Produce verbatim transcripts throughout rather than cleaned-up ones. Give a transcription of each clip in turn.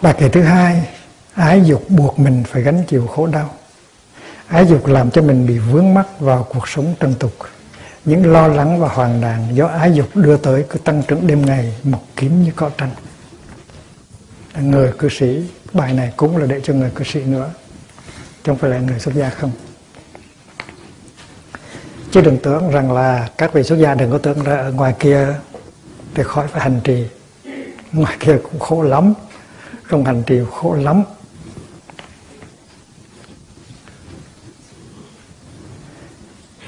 Và kỳ thứ hai, ái dục buộc mình phải gánh chịu khổ đau. Ái dục làm cho mình bị vướng mắc vào cuộc sống trần tục. Những lo lắng và hoang đàng do ái dục đưa tới cứ tăng trưởng đêm ngày, mọc kín như cỏ tranh. Người cư sĩ, bài này cũng là để cho người cư sĩ nữa, chứ không phải là người xuất gia không. Chứ đừng tưởng rằng là các vị xuất gia đừng có tưởng ra ở ngoài kia thì khỏi phải hành trì. Ngoài kia cũng khổ lắm, trong hành trì khổ lắm.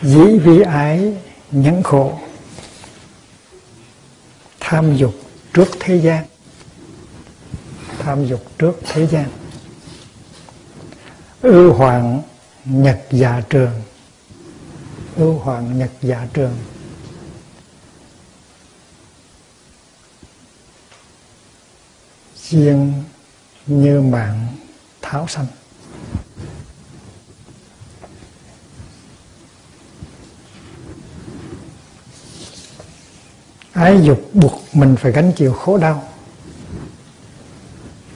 Dĩ vi ái nhẫn khổ, tham dục trước thế gian. Tham dục trước thế gian. Ưu hoạn nhật dạ trường. Ưu hoạn nhật dạ trường. Duyên như mạng tháo xanh. Ái dục buộc mình phải gánh chịu khổ đau.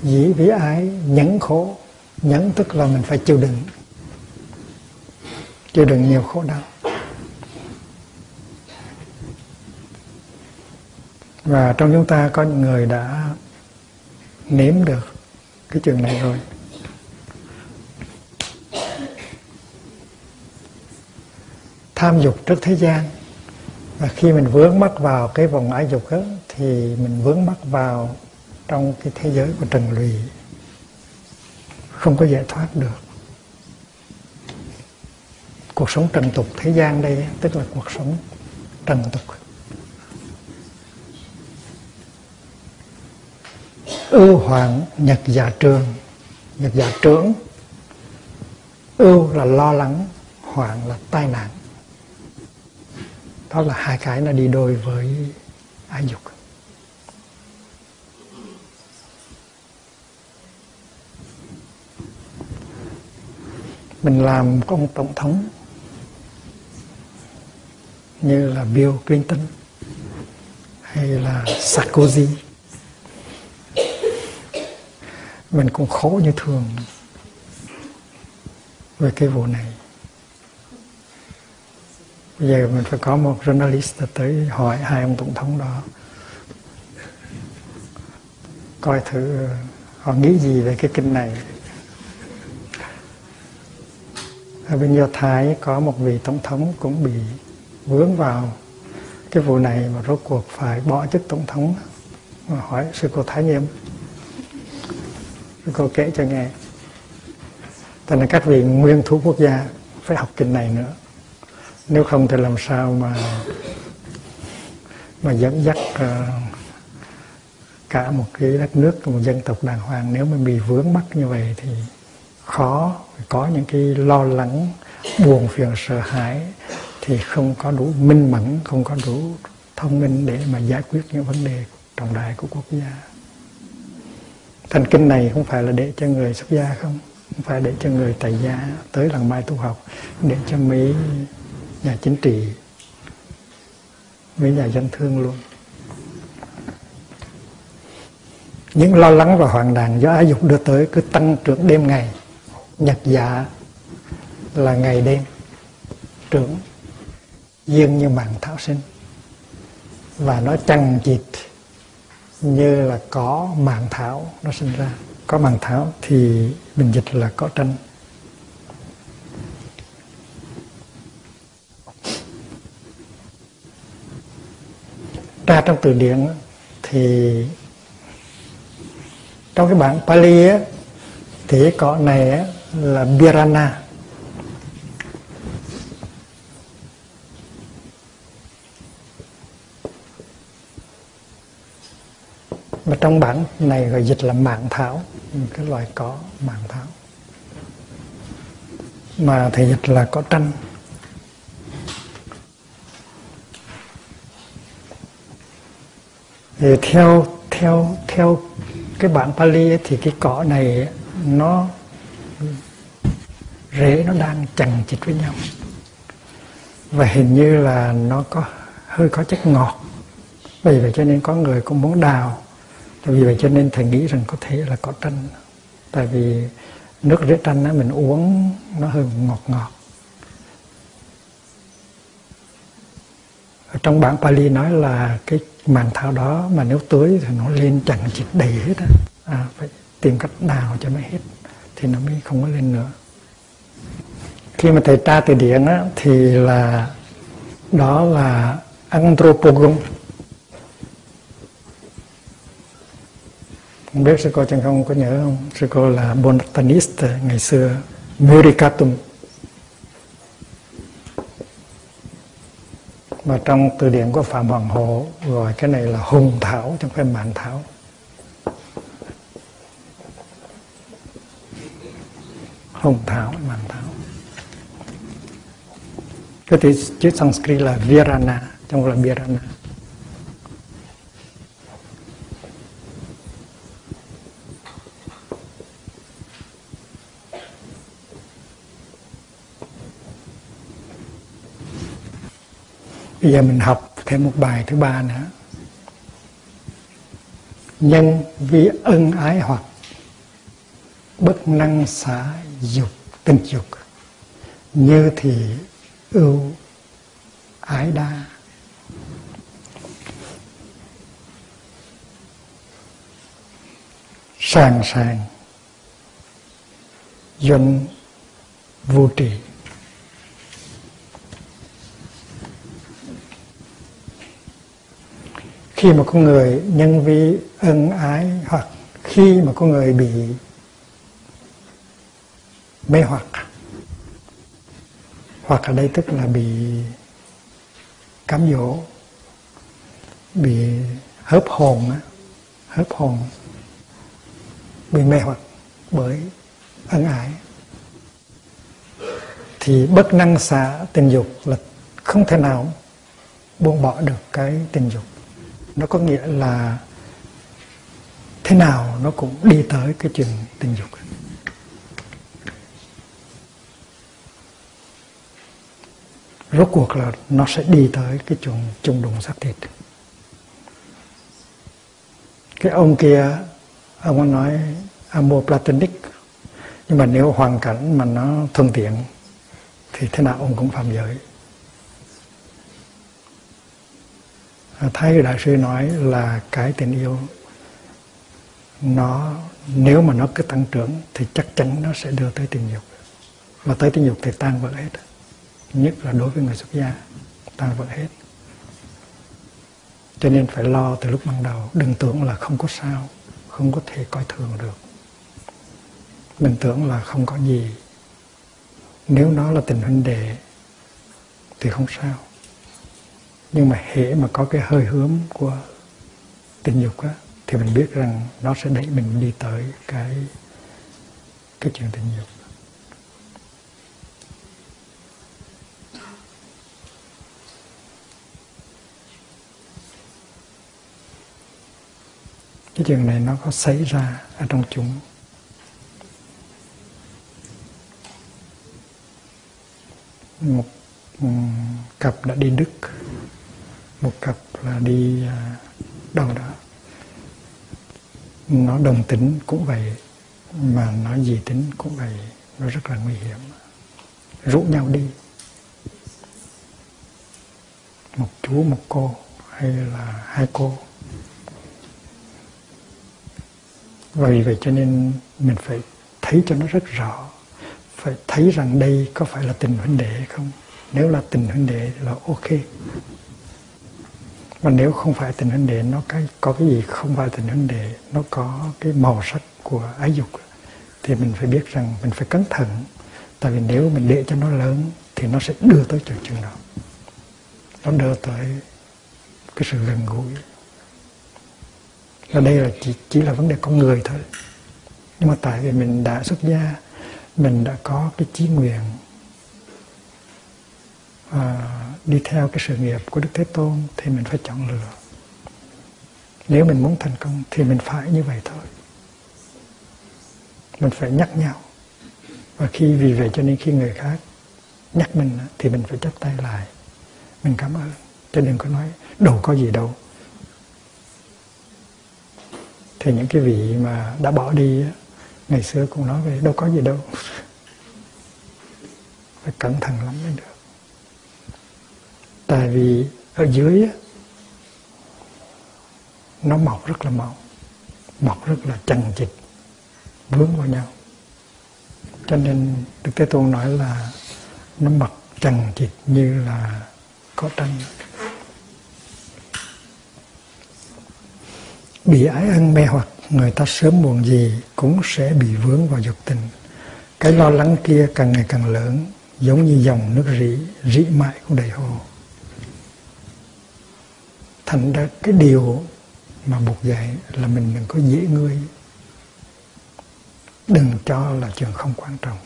Dĩ vĩ ái nhẫn khổ. Nhẫn tức là mình phải chịu đựng. Chịu đựng nhiều khổ đau. Và trong chúng ta có những người đã nếm được cái trường này rồi. Tham dục trước thế gian, và khi mình vướng mắc vào cái vòng ái dục đó, thì mình vướng mắc vào trong cái thế giới của trần lụy, không có giải thoát được. Cuộc sống trần tục thế gian đây tức là cuộc sống trần tục. Ưu hoạn nhật dạ trường, nhật dạ trưởng. Ưu là lo lắng, hoạn là tai nạn. Đó là hai cái nó đi đôi với ái dục. Mình làm ông tổng thống như là Bill Clinton hay là Sarkozy, mình cũng khổ như thường về cái vụ này. Bây giờ mình phải có một journalist tới hỏi hai ông tổng thống đó, coi thử họ nghĩ gì về cái kinh này. Ở bên Do Thái có một vị tổng thống cũng bị vướng vào cái vụ này mà rốt cuộc phải bỏ chức tổng thống. Mà hỏi sư cô Thái Nghiêm, cô kể cho nghe. Tại là các vị nguyên thủ quốc gia phải học kinh này nữa. Nếu không thì làm sao mà mà dẫn dắt uh, cả một cái đất nước, một dân tộc đàng hoàng. Nếu mà bị vướng mắc như vậy thì khó, có những cái lo lắng, buồn phiền, sợ hãi, thì không có đủ minh mẫn, không có đủ thông minh để mà giải quyết những vấn đề trọng đại của quốc gia. Thành kinh này không phải là để cho người xuất gia không, không phải để cho người tại gia tới lần mai tu học, để cho mấy nhà chính trị, mấy nhà dân thương luôn. Những lo lắng và hoang đàng do ái dục đưa tới cứ tăng trưởng đêm ngày. Nhật dạ là ngày đêm, trưởng duyên như mạng thảo sinh, và nó chằng chịt như là có màng thảo nó sinh ra. Có màng thảo thì mình dịch là có tranh. Ra trong từ điển thì trong cái bản Pali á, thì có này là Virana. Mà trong bản này gọi dịch là mạng thảo, cái loài cỏ mạng thảo. Mà thì dịch là có tranh. Thì theo theo theo cái bản Pali ấy, thì cái cỏ này nó rễ nó đang chằng chịt với nhau và hình như là nó có hơi có chất ngọt. Vì vậy cho nên có người cũng muốn đào. Vì vậy cho nên thầy nghĩ rằng có thể là có tranh, tại vì nước rễ tranh á mình uống nó hơi ngọt ngọt. Ở trong bản Pali nói là cái màng thảo đó mà nếu tưới thì nó lên chẳng chịt đầy hết á, à, phải tìm cách đào cho nó hết thì nó mới không có lên nữa. Khi mà thầy tra từ điển á thì là đó là Andropogon. Không biết sư cô chẳng không có nhớ không? Sư cô là Bonattaniste ngày xưa, Muricatum. Mà trong từ điển của Phạm Hoàng Hồ gọi cái này là hùng thảo, chẳng phải mạn thảo. Hùng thảo, mạn thảo. Cái từ chữ Sanskrit là Virana, trong là Virana. Bây giờ mình học thêm một bài thứ ba nữa. Nhân vì ân ái hoặc bất năng xả dục tình dục, như thì ưu ái đa. Sàng sàng doanh vô trì. Khi mà con người nhân vi ân ái hoặc khi mà con người bị mê hoặc, hoặc ở đây tức là bị cám dỗ, bị hớp hồn, hớp hồn, bị mê hoặc bởi ân ái, thì bất năng xả tình dục là không thể nào buông bỏ được cái tình dục. Nó có nghĩa là thế nào nó cũng đi tới cái chuyện tình dục. Rốt cuộc là nó sẽ đi tới cái chuyện chung đụng xác thịt. Cái ông kia, ông ấy nói amor platonic, nhưng mà nếu hoàn cảnh mà nó thuận tiện thì thế nào ông cũng phạm giới. Thái Đại Sư nói là cái tình yêu nó nếu mà nó cứ tăng trưởng thì chắc chắn nó sẽ đưa tới tình dục, mà tới tình dục thì tan vỡ hết, nhất là đối với người xuất gia tan vỡ hết. Cho nên phải lo từ lúc ban đầu, đừng tưởng là không có sao, không có thể coi thường được, mình tưởng là không có gì. Nếu nó là tình huynh đệ thì không sao. Nhưng mà hễ mà có cái hơi hướng của tình dục á, thì mình biết rằng nó sẽ đẩy mình đi tới cái cái chuyện tình dục. Cái chuyện này nó có xảy ra ở trong chúng. Một cặp đã đi Đức, một cặp là đi đâu đó. Nó đồng tính cũng vậy, mà nó dị tính cũng vậy, nó rất là nguy hiểm. Rủ nhau đi, một chú một cô hay là hai cô. Vì vậy cho nên mình phải thấy cho nó rất rõ, phải thấy rằng đây có phải là tình huynh đệ hay không. Nếu là tình huynh đệ là ok, mà nếu không phải tình huynh đệ, nó cái, có cái gì không phải tình huynh đệ, nó có cái màu sắc của ái dục, thì mình phải biết rằng mình phải cẩn thận. Tại vì nếu mình để cho nó lớn thì nó sẽ đưa tới chỗ chừng đó, nó đưa tới cái sự gần gũi, Ở đây là chỉ, chỉ là vấn đề con người thôi. Nhưng mà tại vì mình đã xuất gia, mình đã có cái chí nguyện à, đi theo cái sự nghiệp của Đức Thế Tôn, thì mình phải chọn lựa. Nếu mình muốn thành công thì mình phải như vậy thôi. Mình phải nhắc nhau. Và khi vì vậy cho nên khi người khác nhắc mình thì mình phải chắp tay lại, mình cảm ơn, chứ đừng có nói đâu có gì đâu. Thì những cái vị mà đã bỏ đi ngày xưa cũng nói về đâu có gì đâu. Phải cẩn thận lắm mới được. Tại vì ở dưới nó mọc rất là mỏng, mọc rất là chằng chịt, vướng vào nhau. Cho nên Đức Thế Tôn nói là nó mọc chằng chịt như là có tranh. Bị ái ân mê hoặc, người ta sớm muộn gì cũng sẽ bị vướng vào dục tình. Cái lo lắng kia càng ngày càng lớn, giống như dòng nước rỉ, rỉ mãi cũng đầy hồ. Thành ra cái điều mà buộc dạy là mình đừng có dễ ngươi, đừng cho là chuyện không quan trọng.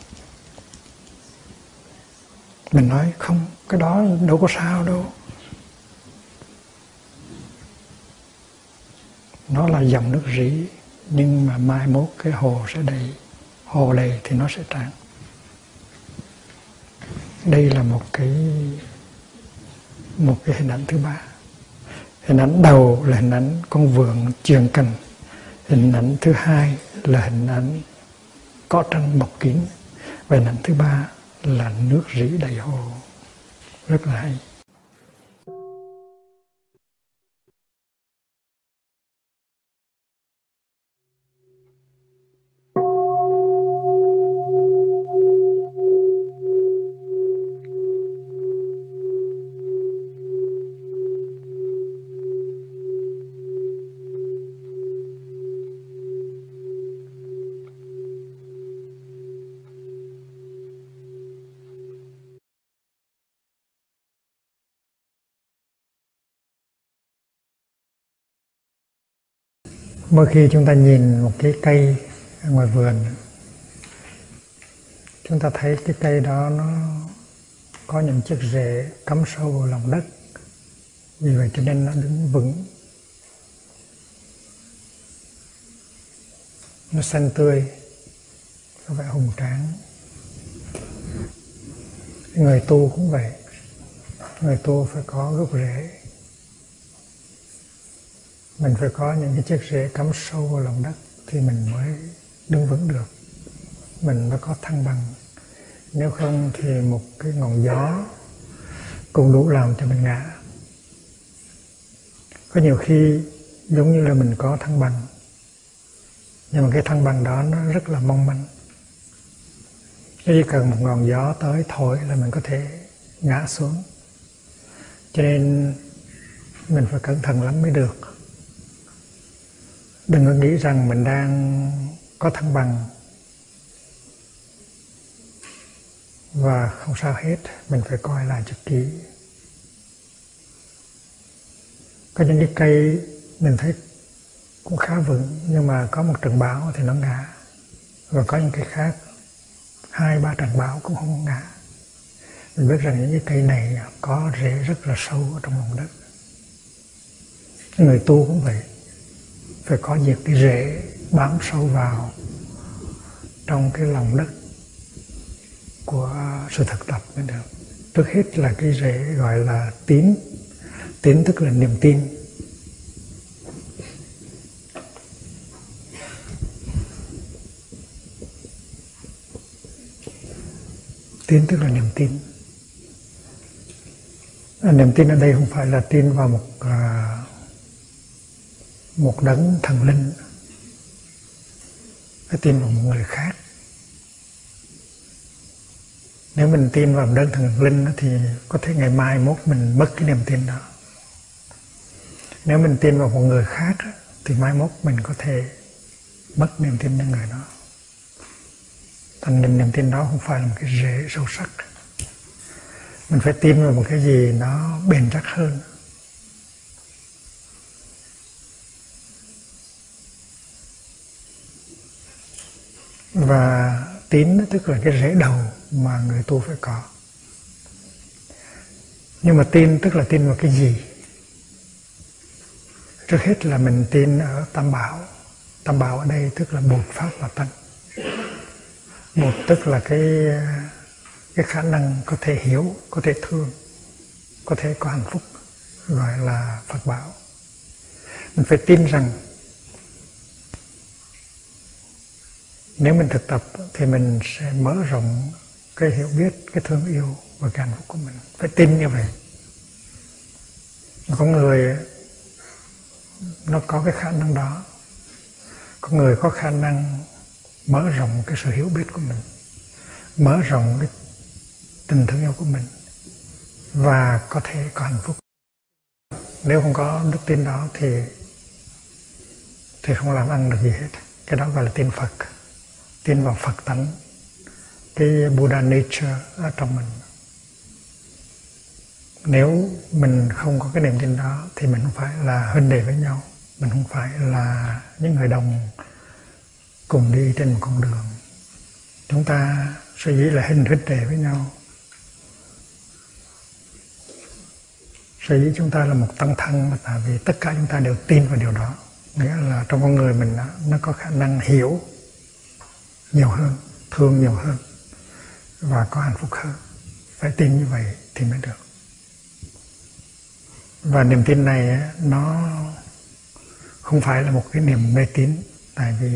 Mình nói không, cái đó đâu có sao đâu. Nó là dòng nước rỉ, nhưng mà mai mốt cái hồ sẽ đầy. Hồ đầy thì nó sẽ tràn. Đây là một cái một cái hình ảnh thứ ba. Hình ảnh đầu là hình ảnh con vượn chườn cành. Hình ảnh thứ hai là hình ảnh có trăng mọc kín. Và hình ảnh thứ ba là nước rỉ đầy hồ. Rất là hay. Mỗi khi chúng ta nhìn một cái cây ngoài vườn, chúng ta thấy cái cây đó nó có những chiếc rễ cắm sâu vào lòng đất, vì vậy cho nên nó đứng vững, nó xanh tươi, nó vẻ hùng tráng. Người tu cũng vậy, người tu phải có gốc rễ. Mình phải có những cái chiếc rễ cắm sâu vào lòng đất thì mình mới đứng vững được, mình mới có thăng bằng. Nếu không thì một cái ngọn gió cũng đủ làm cho mình ngã. Có nhiều khi giống như là mình có thăng bằng, nhưng mà cái thăng bằng đó nó rất là mong manh. Chỉ cần một ngọn gió tới thổi là mình có thể ngã xuống. Cho nên mình phải cẩn thận lắm mới được. Đừng có nghĩ rằng mình đang có thăng bằng và không sao hết, mình phải coi lại cho kỹ. Có những cái cây mình thấy cũng khá vững, nhưng mà có một trận bão thì nó ngã. Và có những cây khác, hai ba trận bão cũng không ngã. Mình biết rằng những cái cây này có rễ rất là sâu ở trong lòng đất. Người tu cũng vậy. Phải có những cái rễ bám sâu vào trong cái lòng đất của sự thực tập mới được. Trước hết là cái rễ gọi là tín. Tín tức là niềm tin. Tín tức là niềm tin. À, niềm tin ở đây không phải là tin vào một... À, một đấng thần linh, phải tin vào một người khác. Nếu mình tin vào một đấng thần linh thì có thể ngày mai mốt mình mất cái niềm tin đó. Nếu mình tin vào một người khác thì mai mốt mình có thể mất niềm tin đến người đó. Thành niềm, niềm tin đó không phải là một cái rễ sâu sắc. Mình phải tin vào một cái gì nó bền chắc hơn. Và tín tức là cái rễ đầu mà người tu phải có. Nhưng mà tin tức là tin vào cái gì? Trước hết là mình tin ở Tam Bảo. Tam Bảo ở đây tức là Bột, Pháp và Tánh. Bột tức là cái, cái khả năng có thể hiểu, có thể thương, có thể có hạnh phúc, gọi là Phật Bảo. Mình phải tin rằng nếu mình thực tập thì mình sẽ mở rộng cái hiểu biết, cái thương yêu và cái hạnh phúc của mình. Phải tin như vậy. Có người nó có cái khả năng đó. Có người có khả năng mở rộng cái sự hiểu biết của mình, mở rộng cái tình thương yêu của mình và có thể có hạnh phúc. Nếu không có đức tin đó thì thì không làm ăn được gì hết. Cái đó gọi là tin Phật, tin vào Phật tánh, cái Buddha nature ở trong mình. Nếu mình không có cái niềm tin đó thì mình không phải là huynh đệ với nhau, mình không phải là những người đồng cùng đi trên một con đường. Chúng ta suy nghĩ là hình huynh đệ với nhau, suy nghĩ chúng ta là một tăng thân, tại vì tất cả chúng ta đều tin vào điều đó. Nghĩa là trong con người mình nó có khả năng hiểu nhiều hơn, thương nhiều hơn và có hạnh phúc hơn. Phải tin như vậy thì mới được. Và niềm tin này nó không phải là một cái niềm mê tín, tại vì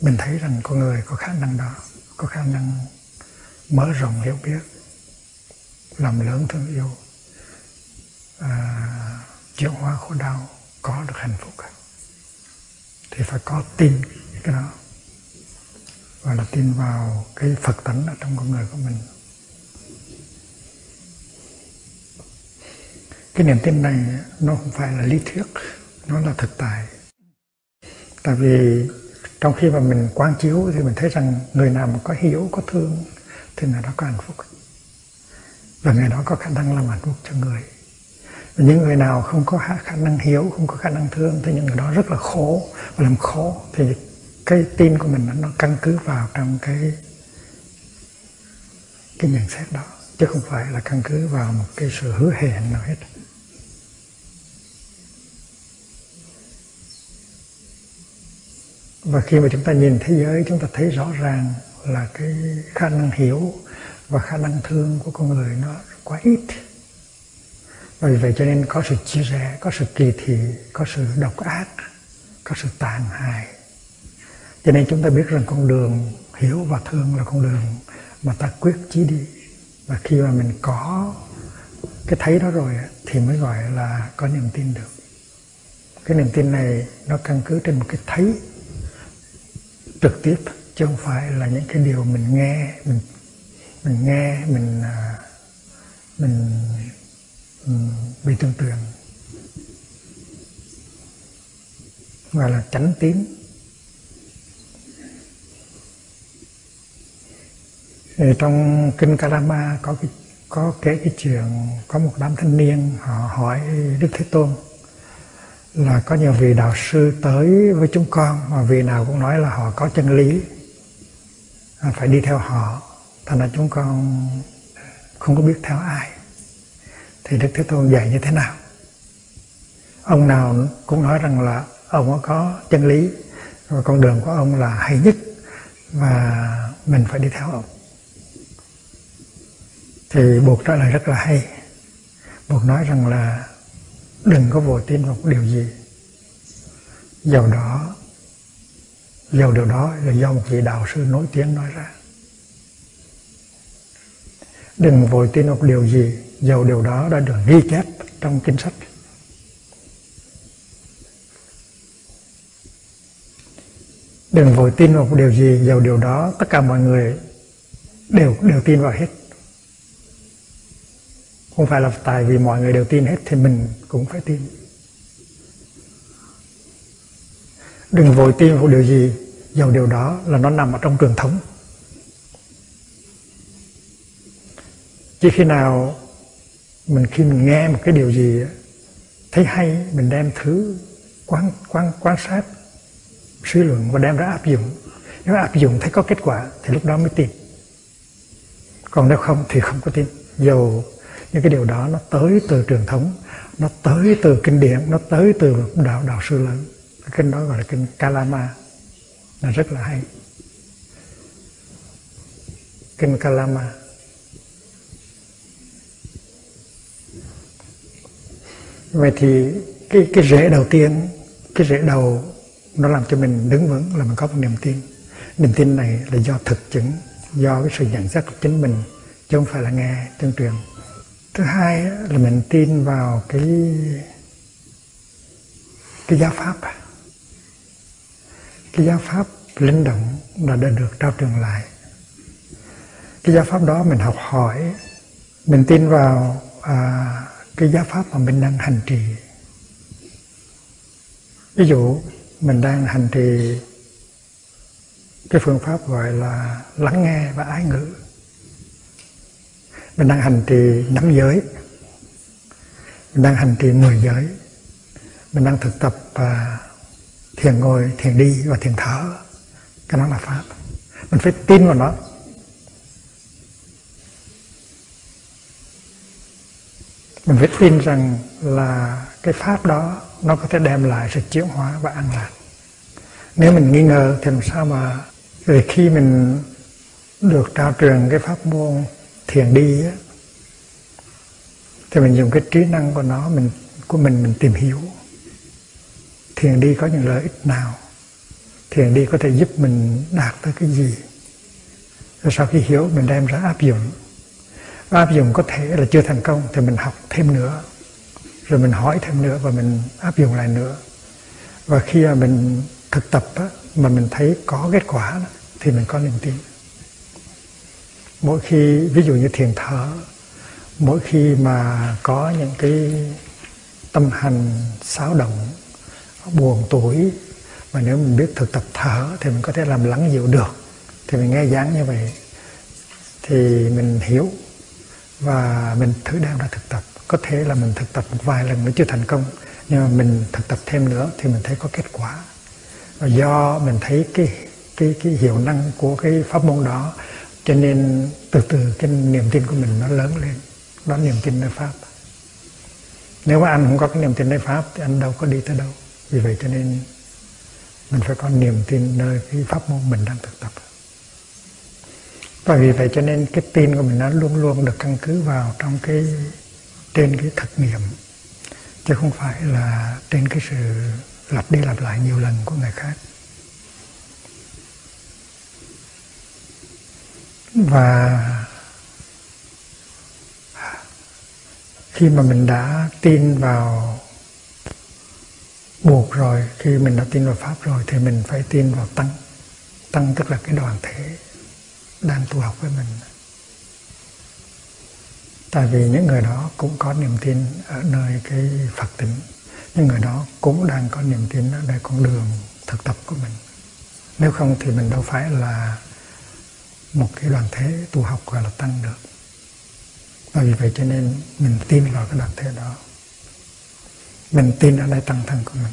mình thấy rằng con người có khả năng đó, có khả năng mở rộng hiểu biết, làm lớn thương yêu, à, chữa hóa khổ đau, có được hạnh phúc. Thì phải có tin cái đó, và là tin vào cái Phật tánh ở trong con người của mình. Cái niềm tin này nó không phải là lý thuyết, nó là thực tại. Tại vì trong khi mà mình quán chiếu thì mình thấy rằng người nào mà có hiểu, có thương thì người đó có hạnh phúc, và người đó có khả năng làm hạnh phúc cho người. Và những người nào không có khả năng hiểu, không có khả năng thương thì những người đó rất là khổ và làm khổ. Thì cái tin của mình nó căn cứ vào trong cái cái nhận xét đó, chứ không phải là căn cứ vào một cái sự hứa hẹn nào hết. Và khi mà chúng ta nhìn thế giới, chúng ta thấy rõ ràng là cái khả năng hiểu và khả năng thương của con người nó quá ít. Bởi vậy cho nên có sự chia rẽ, có sự kỳ thị, có sự độc ác, có sự tàn hại. Cho nên chúng ta biết rằng con đường hiểu và thương là con đường mà ta quyết chí đi. Và khi mà mình có cái thấy đó rồi thì mới gọi là có niềm tin được. Cái niềm tin này nó căn cứ trên một cái thấy trực tiếp, chứ không phải là những cái điều mình nghe, mình mình nghe, mình mình, mình bị tưởng tượng. Gọi là chánh tín. Trong kinh Kalama có cái, có kể cái chuyện có một đám thanh niên họ hỏi Đức Thế Tôn là có nhiều vị đạo sư tới với chúng con mà vị nào cũng nói là họ có chân lý, phải đi theo họ, thành ra chúng con không có biết theo ai. Thì Đức Thế Tôn dạy như thế nào? Ông nào cũng nói rằng là ông có chân lý và con đường của ông là hay nhất và mình phải đi theo ông. Thì Bụt trả lời rất là hay. Bụt nói rằng là đừng có vội tin vào điều gì. Dầu đó, dầu điều đó là do một vị đạo sư nổi tiếng nói ra. Đừng vội tin vào điều gì, dầu điều đó đã được ghi chép trong kinh sách. Đừng vội tin vào điều gì, dầu điều đó tất cả mọi người đều đều tin vào hết. Không phải là tại vì mọi người đều tin hết thì mình cũng phải tin. Đừng vội tin vào điều gì, dầu điều đó là nó nằm ở trong truyền thống. Chỉ khi nào mình khi mình nghe một cái điều gì thấy hay, mình đem thứ quan quan quan sát, suy luận và đem ra áp dụng. Nếu áp dụng thấy có kết quả thì lúc đó mới tin. Còn nếu không thì không có tin. Dù những cái điều đó nó tới từ truyền thống, nó tới từ kinh điển, nó tới từ đạo đạo sư lớn. Cái kinh đó gọi là kinh Kalama, là rất là hay. Kinh Kalama. Vậy thì cái, cái rễ đầu tiên, cái rễ đầu nó làm cho mình đứng vững là mình có một niềm tin. Niềm tin này là do thực chứng, do cái sự nhận xét của chính mình, chứ không phải là nghe tuyên truyền. Thứ hai là mình tin vào cái cái giáo pháp. Cái giáo pháp linh động là đã được trao truyền lại. Cái giáo pháp đó mình học hỏi, mình tin vào à, cái giáo pháp mà mình đang hành trì. Ví dụ mình đang hành trì cái phương pháp gọi là lắng nghe và ái ngữ. Mình đang hành trì năm giới, mình đang hành trì mười giới, mình đang thực tập à, thiền ngồi, thiền đi và thiền thở. Cái đó là pháp. Mình phải tin vào nó. Mình phải tin rằng là cái pháp đó nó có thể đem lại sự chuyển hóa và an lạc. Nếu mình nghi ngờ thì làm sao mà... Vì khi mình được trao truyền cái pháp môn thiền đi á, thì mình dùng cái trí năng của nó, mình của mình mình tìm hiểu thiền đi có những lợi ích nào, thiền đi có thể giúp mình đạt tới cái gì. Rồi sau khi hiểu mình đem ra áp dụng. Và áp dụng có thể là chưa thành công thì mình học thêm nữa, rồi mình hỏi thêm nữa và mình áp dụng lại nữa. Và khi mà mình thực tập á, mà mình thấy có kết quả thì mình có niềm tin. Mỗi khi, ví dụ như thiền thở, mỗi khi mà có những cái tâm hành xáo động, buồn tủi, mà nếu mình biết thực tập thở thì mình có thể làm lắng dịu được. Thì mình nghe giảng như vậy thì mình hiểu và mình thử đem ra thực tập. Có thể là mình thực tập một vài lần nữa chưa thành công, nhưng mà mình thực tập thêm nữa thì mình thấy có kết quả. Và do mình thấy cái, cái, cái hiệu năng của cái pháp môn đó, cho nên từ từ cái niềm tin của mình nó lớn lên. Đó là niềm tin nơi Pháp. Nếu mà anh không có cái niềm tin nơi Pháp thì anh đâu có đi tới đâu. Vì vậy cho nên mình phải có niềm tin nơi cái pháp môn mình đang thực tập. Và vì vậy cho nên cái tin của mình nó luôn luôn được căn cứ vào trong cái trên cái thực nghiệm, chứ không phải là trên cái sự lặp đi lặp lại nhiều lần của người khác. Và khi mà mình đã tin vào buộc rồi, khi mình đã tin vào Pháp rồi thì mình phải tin vào Tăng. Tăng tức là cái đoàn thể đang tu học với mình. Tại vì những người đó cũng có niềm tin ở nơi cái Phật tính. Những người đó cũng đang có niềm tin ở nơi con đường thực tập của mình. Nếu không thì mình đâu phải là một cái đoàn thể tu học gọi là Tăng được. Và vì vậy cho nên mình tin vào cái đoàn thể đó. Mình tin ở nơi Tăng thân của mình.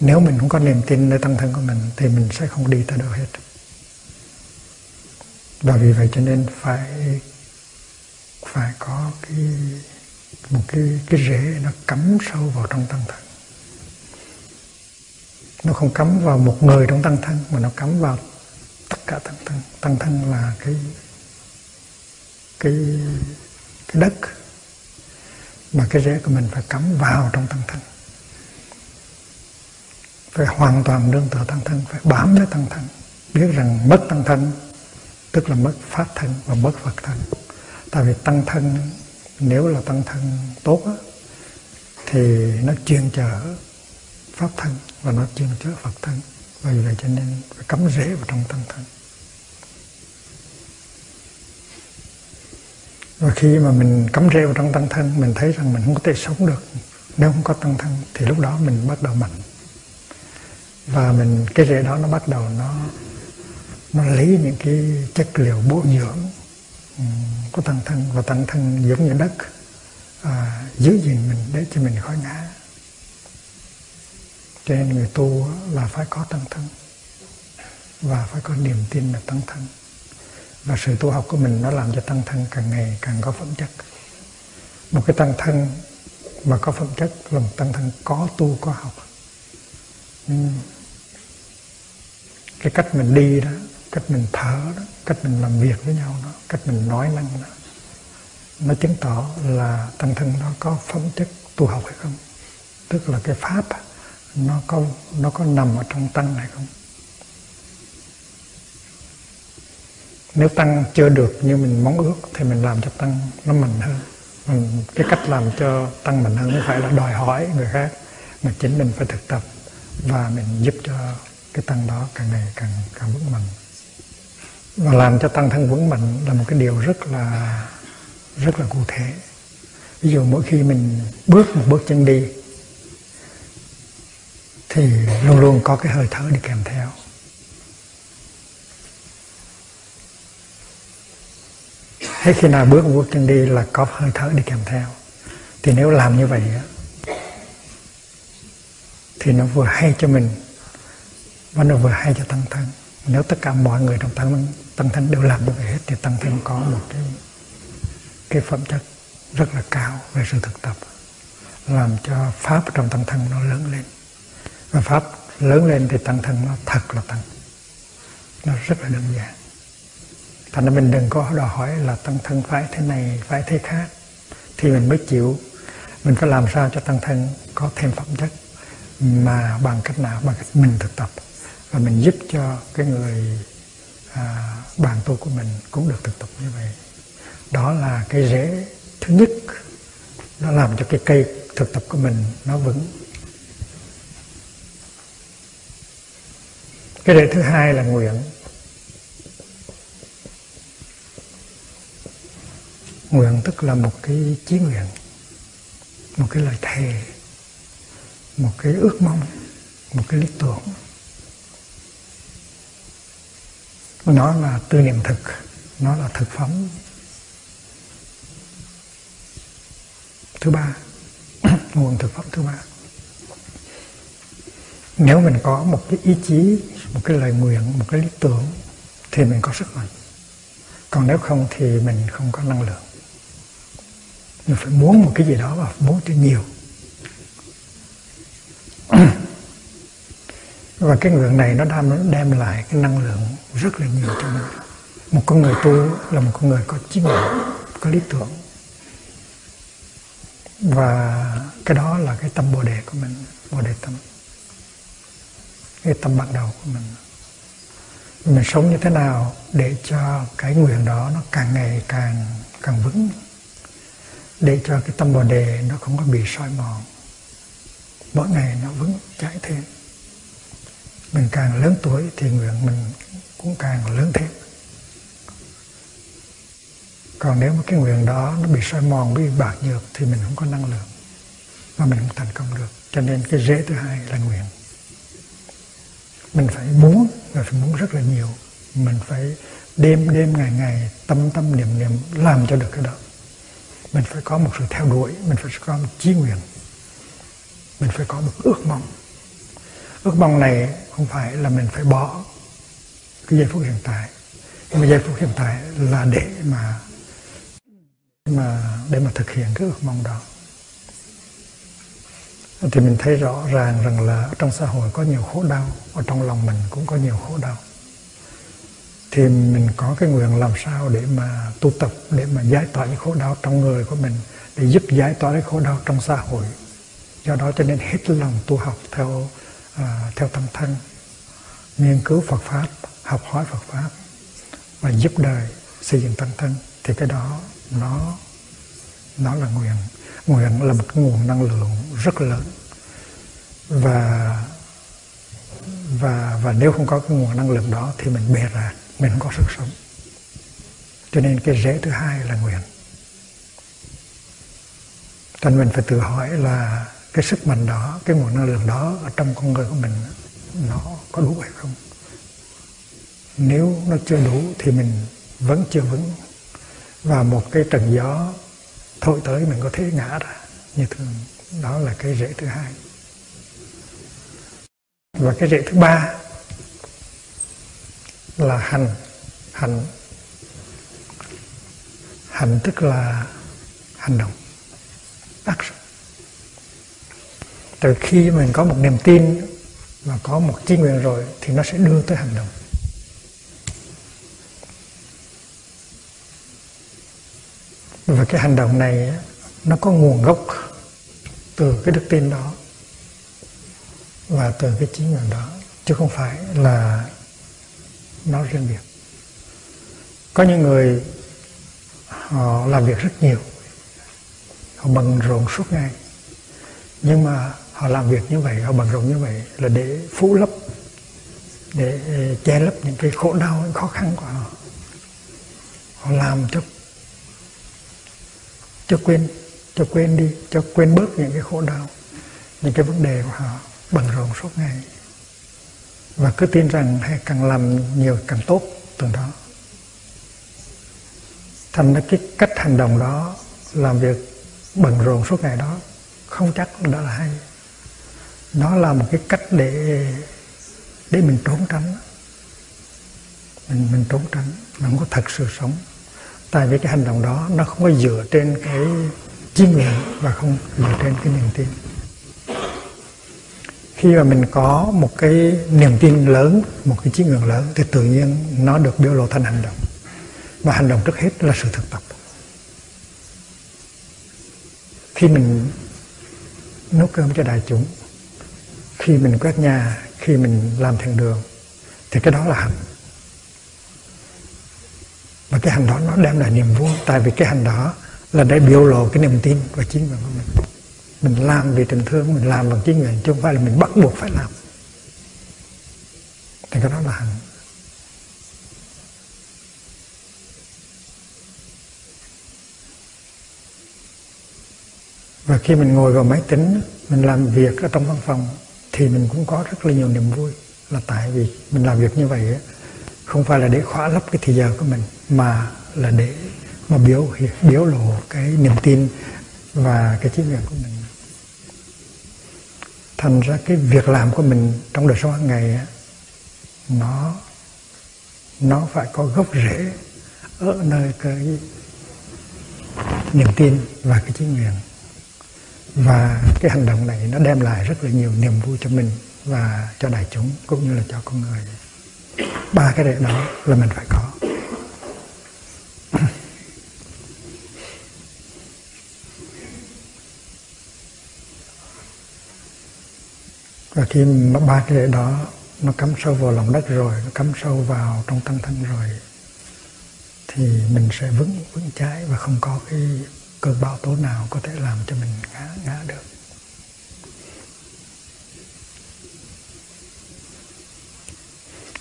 Nếu mình không có niềm tin nơi Tăng thân của mình thì mình sẽ không đi tới đâu hết. Và vì vậy cho nên phải phải có cái một cái cái rễ nó cắm sâu vào trong Tăng thân. Nó không cắm vào một người trong Tăng thân mà nó cắm vào tất cả Tăng thân. Tăng thân là cái cái cái đất mà cái rễ của mình phải cắm vào trong Tăng thân. Phải hoàn toàn đương tựa Tăng thân, phải bám lấy Tăng thân, biết rằng mất Tăng thân tức là mất Pháp thân và mất Phật thân. Tại vì Tăng thân, nếu là Tăng thân tốt á, thì nó chuyên chở Pháp thân và nó chuyên chở Phật thân. Vì vậy cho nên phải cắm rễ vào trong Tăng thân. Và khi mà mình cắm rễ vào trong Tăng thân, mình thấy rằng mình không có thể sống được nếu không có Tăng thân, thì lúc đó mình bắt đầu mạnh. Và mình cái rễ đó nó bắt đầu nó nó lấy những cái chất liệu bổ dưỡng của Tăng thân, và Tăng thân giống như đất à, giữ gìn mình để cho mình khỏi ngã. Cho nên người tu là phải có Tăng thân. và phải có niềm tin là tăng thân. Và sự tu học của mình nó làm cho tăng thân càng ngày càng có phẩm chất. Một cái tăng thân mà có phẩm chất là một tăng thân có tu có học. Uhm. Cái cách mình đi đó, cách mình thở đó, cách mình làm việc với nhau đó, cách mình nói năng đó, nó chứng tỏ là tăng thân nó có phẩm chất tu học hay không. Tức là cái pháp nó có, nó có nằm ở trong tăng hay không. Nếu tăng chưa được như mình mong ước thì mình làm cho tăng nó mạnh hơn. Mình, cái cách làm cho tăng mạnh hơn nó phải là đòi hỏi người khác, mà chính mình phải thực tập và mình giúp cho cái tăng đó càng ngày càng, càng vững mạnh. Và làm cho tăng thân vững mạnh là một cái điều rất là rất là cụ thể. Ví dụ mỗi khi mình bước một bước chân đi thì luôn luôn có cái hơi thở đi kèm theo. Thế khi nào bước một bước chân đi là có hơi thở đi kèm theo. Thì nếu làm như vậy thì nó vừa hay cho mình và nó vừa hay cho tăng thân. Nếu tất cả mọi người trong tăng, tăng thân đều làm như vậy hết thì tăng thân có một cái, cái phẩm chất rất là cao về sự thực tập, làm cho pháp trong tăng thân nó lớn lên. Và pháp lớn lên thì tăng thân nó thật là tăng. Nó rất là đơn giản. Thành ra mình đừng có đòi hỏi là tăng thân phải thế này, phải thế khác thì mình mới chịu. Mình phải làm sao cho tăng thân có thêm phẩm chất. Mà bằng cách nào? Bằng cách mình thực tập. Và mình giúp cho cái người à, bạn tu của mình cũng được thực tập như vậy. Đó là cái rễ thứ nhất. Nó làm cho cái cây thực tập của mình nó vững. Cái rễ thứ hai là nguyện. Nguyện tức là một cái chí nguyện, một cái lời thề, một cái ước mong, một cái lý tưởng. Nó là tư niệm thực, nó là thực phẩm. Thứ ba, nguồn thực phẩm thứ ba. Nếu mình có một cái ý chí, một cái lời nguyện, một cái lý tưởng thì mình có sức mạnh. Còn nếu không thì mình không có năng lượng. Mình phải muốn một cái gì đó và muốn cho nhiều. Và cái nguyện này nó đem, đem lại cái năng lượng rất là nhiều cho mình. Một con người tu là một con người có chí nguyện, có lý tưởng. Và cái đó là cái tâm Bồ Đề của mình, Bồ Đề tâm. Cái tâm ban đầu của mình. Mình sống như thế nào để cho cái nguyện đó nó càng ngày càng, càng vững. Để cho cái tâm Bồ Đề nó không có bị soi mòn. Mỗi ngày nó vững chãi thêm. Mình càng lớn tuổi thì nguyện mình cũng càng lớn thêm. Còn nếu mà cái nguyện đó nó bị soi mòn, bị bạc nhược thì mình không có năng lượng và mình không thành công được. Cho nên cái rễ thứ hai là nguyện. Mình phải muốn, mình phải muốn rất là nhiều. Mình phải đêm đêm ngày ngày tâm tâm niệm niệm làm cho được cái đó. Mình phải có một sự theo đuổi, mình phải có một chí nguyện. Mình phải có một ước mong. Ước mong này không phải là mình phải bỏ cái giây phút hiện tại. Nhưng mà giây phút hiện tại là để mà, mà để mà thực hiện cái ước mong đó. Thì mình thấy rõ ràng rằng là trong xã hội có nhiều khổ đau, ở trong lòng mình cũng có nhiều khổ đau. Thì mình có cái nguyện làm sao để mà tu tập, để mà giải tỏa những khổ đau trong người của mình, để giúp giải tỏa cái khổ đau trong xã hội. Do đó cho nên hết lòng tu học theo, à, theo tâm thân, nghiên cứu Phật Pháp, học hỏi Phật Pháp và giúp đời xây dựng tâm thân. Thì cái đó nó, nó là nguyện. Nguyện là một cái nguồn năng lượng rất lớn. Và, và, và nếu không có cái nguồn năng lượng đó thì mình bề rạc, mình không có sức sống. Cho nên cái rễ thứ hai là nguyện. Cho nên mình phải tự hỏi là cái sức mạnh đó, cái nguồn năng lượng đó ở trong con người của mình nó có đủ hay không? Nếu nó chưa đủ thì mình vẫn chưa vững. Và một cái trận gió thổi tới mình có thể ngã ra như thường. Đó là cái rễ thứ hai. Và cái rễ thứ ba là hành. Hành hành tức là hành động, action. Từ khi mình có một niềm tin và có một chí nguyện rồi thì nó sẽ đưa tới hành động. Và cái hành động này nó có nguồn gốc từ cái đức tin đó và từ cái chí nguyện đó, chứ không phải là nó riêng biệt. Có những người họ làm việc rất nhiều, họ bận rộn suốt ngày, nhưng mà họ làm việc như vậy, họ bận rộn như vậy là để phủ lấp, để che lấp những cái khổ đau, những khó khăn của họ. Họ làm cho cho quên, cho quên đi, cho quên bớt những cái khổ đau, những cái vấn đề của họ, bận rộn suốt ngày. Và cứ tin rằng hay càng làm nhiều càng tốt từng đó. Thành ra cái cách hành động đó, làm việc bận rộn suốt ngày đó, không chắc đã là hay. Nó là một cái cách để để mình trốn tránh, mình mình trốn tránh, mình không có thật sự sống. Tại vì cái hành động đó nó không có dựa trên cái chí nguyện và không dựa trên cái niềm tin. Khi mà mình có một cái niềm tin lớn, một cái chí nguyện lớn thì tự nhiên nó được biểu lộ thành hành động. Và hành động trước hết là sự thực tập. Khi mình nấu cơm cho đại chúng, khi mình quét nhà, khi mình làm thiền đường thì cái đó là hành. Và cái hành đó nó đem lại niềm vui, tại vì cái hành đó là để biểu lộ cái niềm tin và chí nguyện của mình. Mình làm vì tình thương, mình làm bằng chí nguyện, chứ không phải là mình bắt buộc phải làm. Thì cái đó là hành. Và khi mình ngồi vào máy tính, mình làm việc ở trong văn phòng thì mình cũng có rất là nhiều niềm vui, là tại vì mình làm việc như vậy không phải là để khóa lấp cái thời giờ của mình, mà là để mà biểu biểu lộ cái niềm tin và cái chí nguyện của mình. Thành ra cái việc làm của mình trong đời sống hàng ngày nó nó phải có gốc rễ ở nơi cái niềm tin và cái chí nguyện. Và cái hành động này nó đem lại rất là nhiều niềm vui cho mình và cho đại chúng cũng như là cho con người. Ba cái rễ đó là mình phải có. Và khi mà ba cái rễ đó nó cắm sâu vào lòng đất rồi, nó cắm sâu vào trong tâm thân rồi thì mình sẽ vững vững chãi và không có cái cơn bão tố nào có thể làm cho mình ngã ngã được.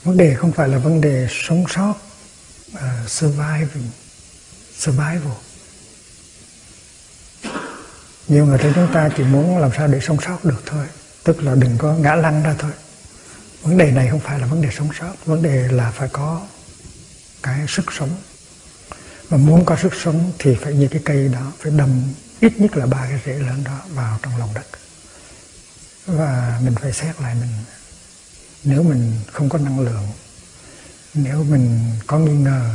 Vấn đề không phải là vấn đề sống sót, uh, surviving, survival. Nhiều người trong chúng ta chỉ muốn làm sao để sống sót được thôi, tức là đừng có ngã lăn ra thôi. Vấn đề này không phải là vấn đề sống sót, vấn đề là phải có cái sức sống. Mà muốn có sức sống thì phải như cái cây đó, phải đâm ít nhất là ba cái rễ lớn đó vào trong lòng đất. Và mình phải xét lại mình. Nếu mình không có năng lượng, nếu mình có nghi ngờ,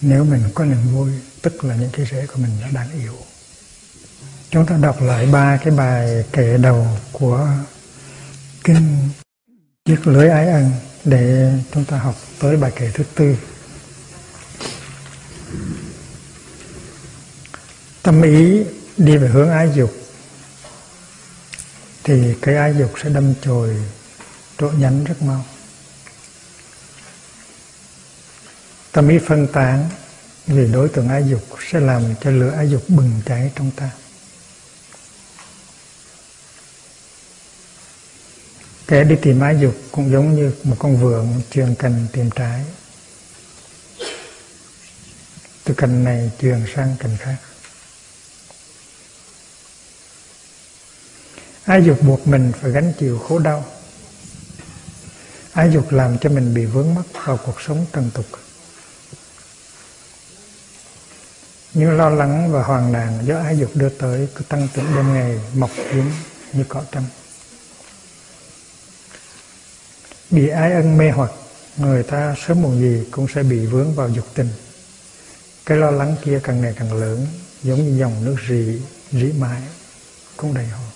nếu mình có niềm vui, tức là những cái rễ của mình nó đang yếu. Chúng ta đọc lại ba cái bài kệ đầu của kinh Chiếc Lưỡi Ái Ân để chúng ta học tới bài kệ thứ tư. Tâm ý đi về hướng ái dục thì cái ái dục sẽ đâm chồi trổ nhánh rất mau. Tâm ý phân tán vì đối tượng ái dục sẽ làm cho lửa ái dục bừng cháy trong ta. Kẻ đi tìm ái dục cũng giống như một con vượn chuyền cành tìm trái, từ cành này chuyền sang cành khác. Ái dục buộc mình phải gánh chịu khổ đau. Ái dục làm cho mình bị vướng mắc vào cuộc sống trần tục. Những lo lắng và hoang nạn do ái dục đưa tới cứ tăng trưởng đêm ngày, mọc kiến như cỏ trăm. Bị ái ân mê hoặc người ta sớm muộn gì cũng sẽ bị vướng vào dục tình. Cái lo lắng kia càng ngày càng lớn, giống như dòng nước rỉ, rỉ mãi, cũng đầy hồ.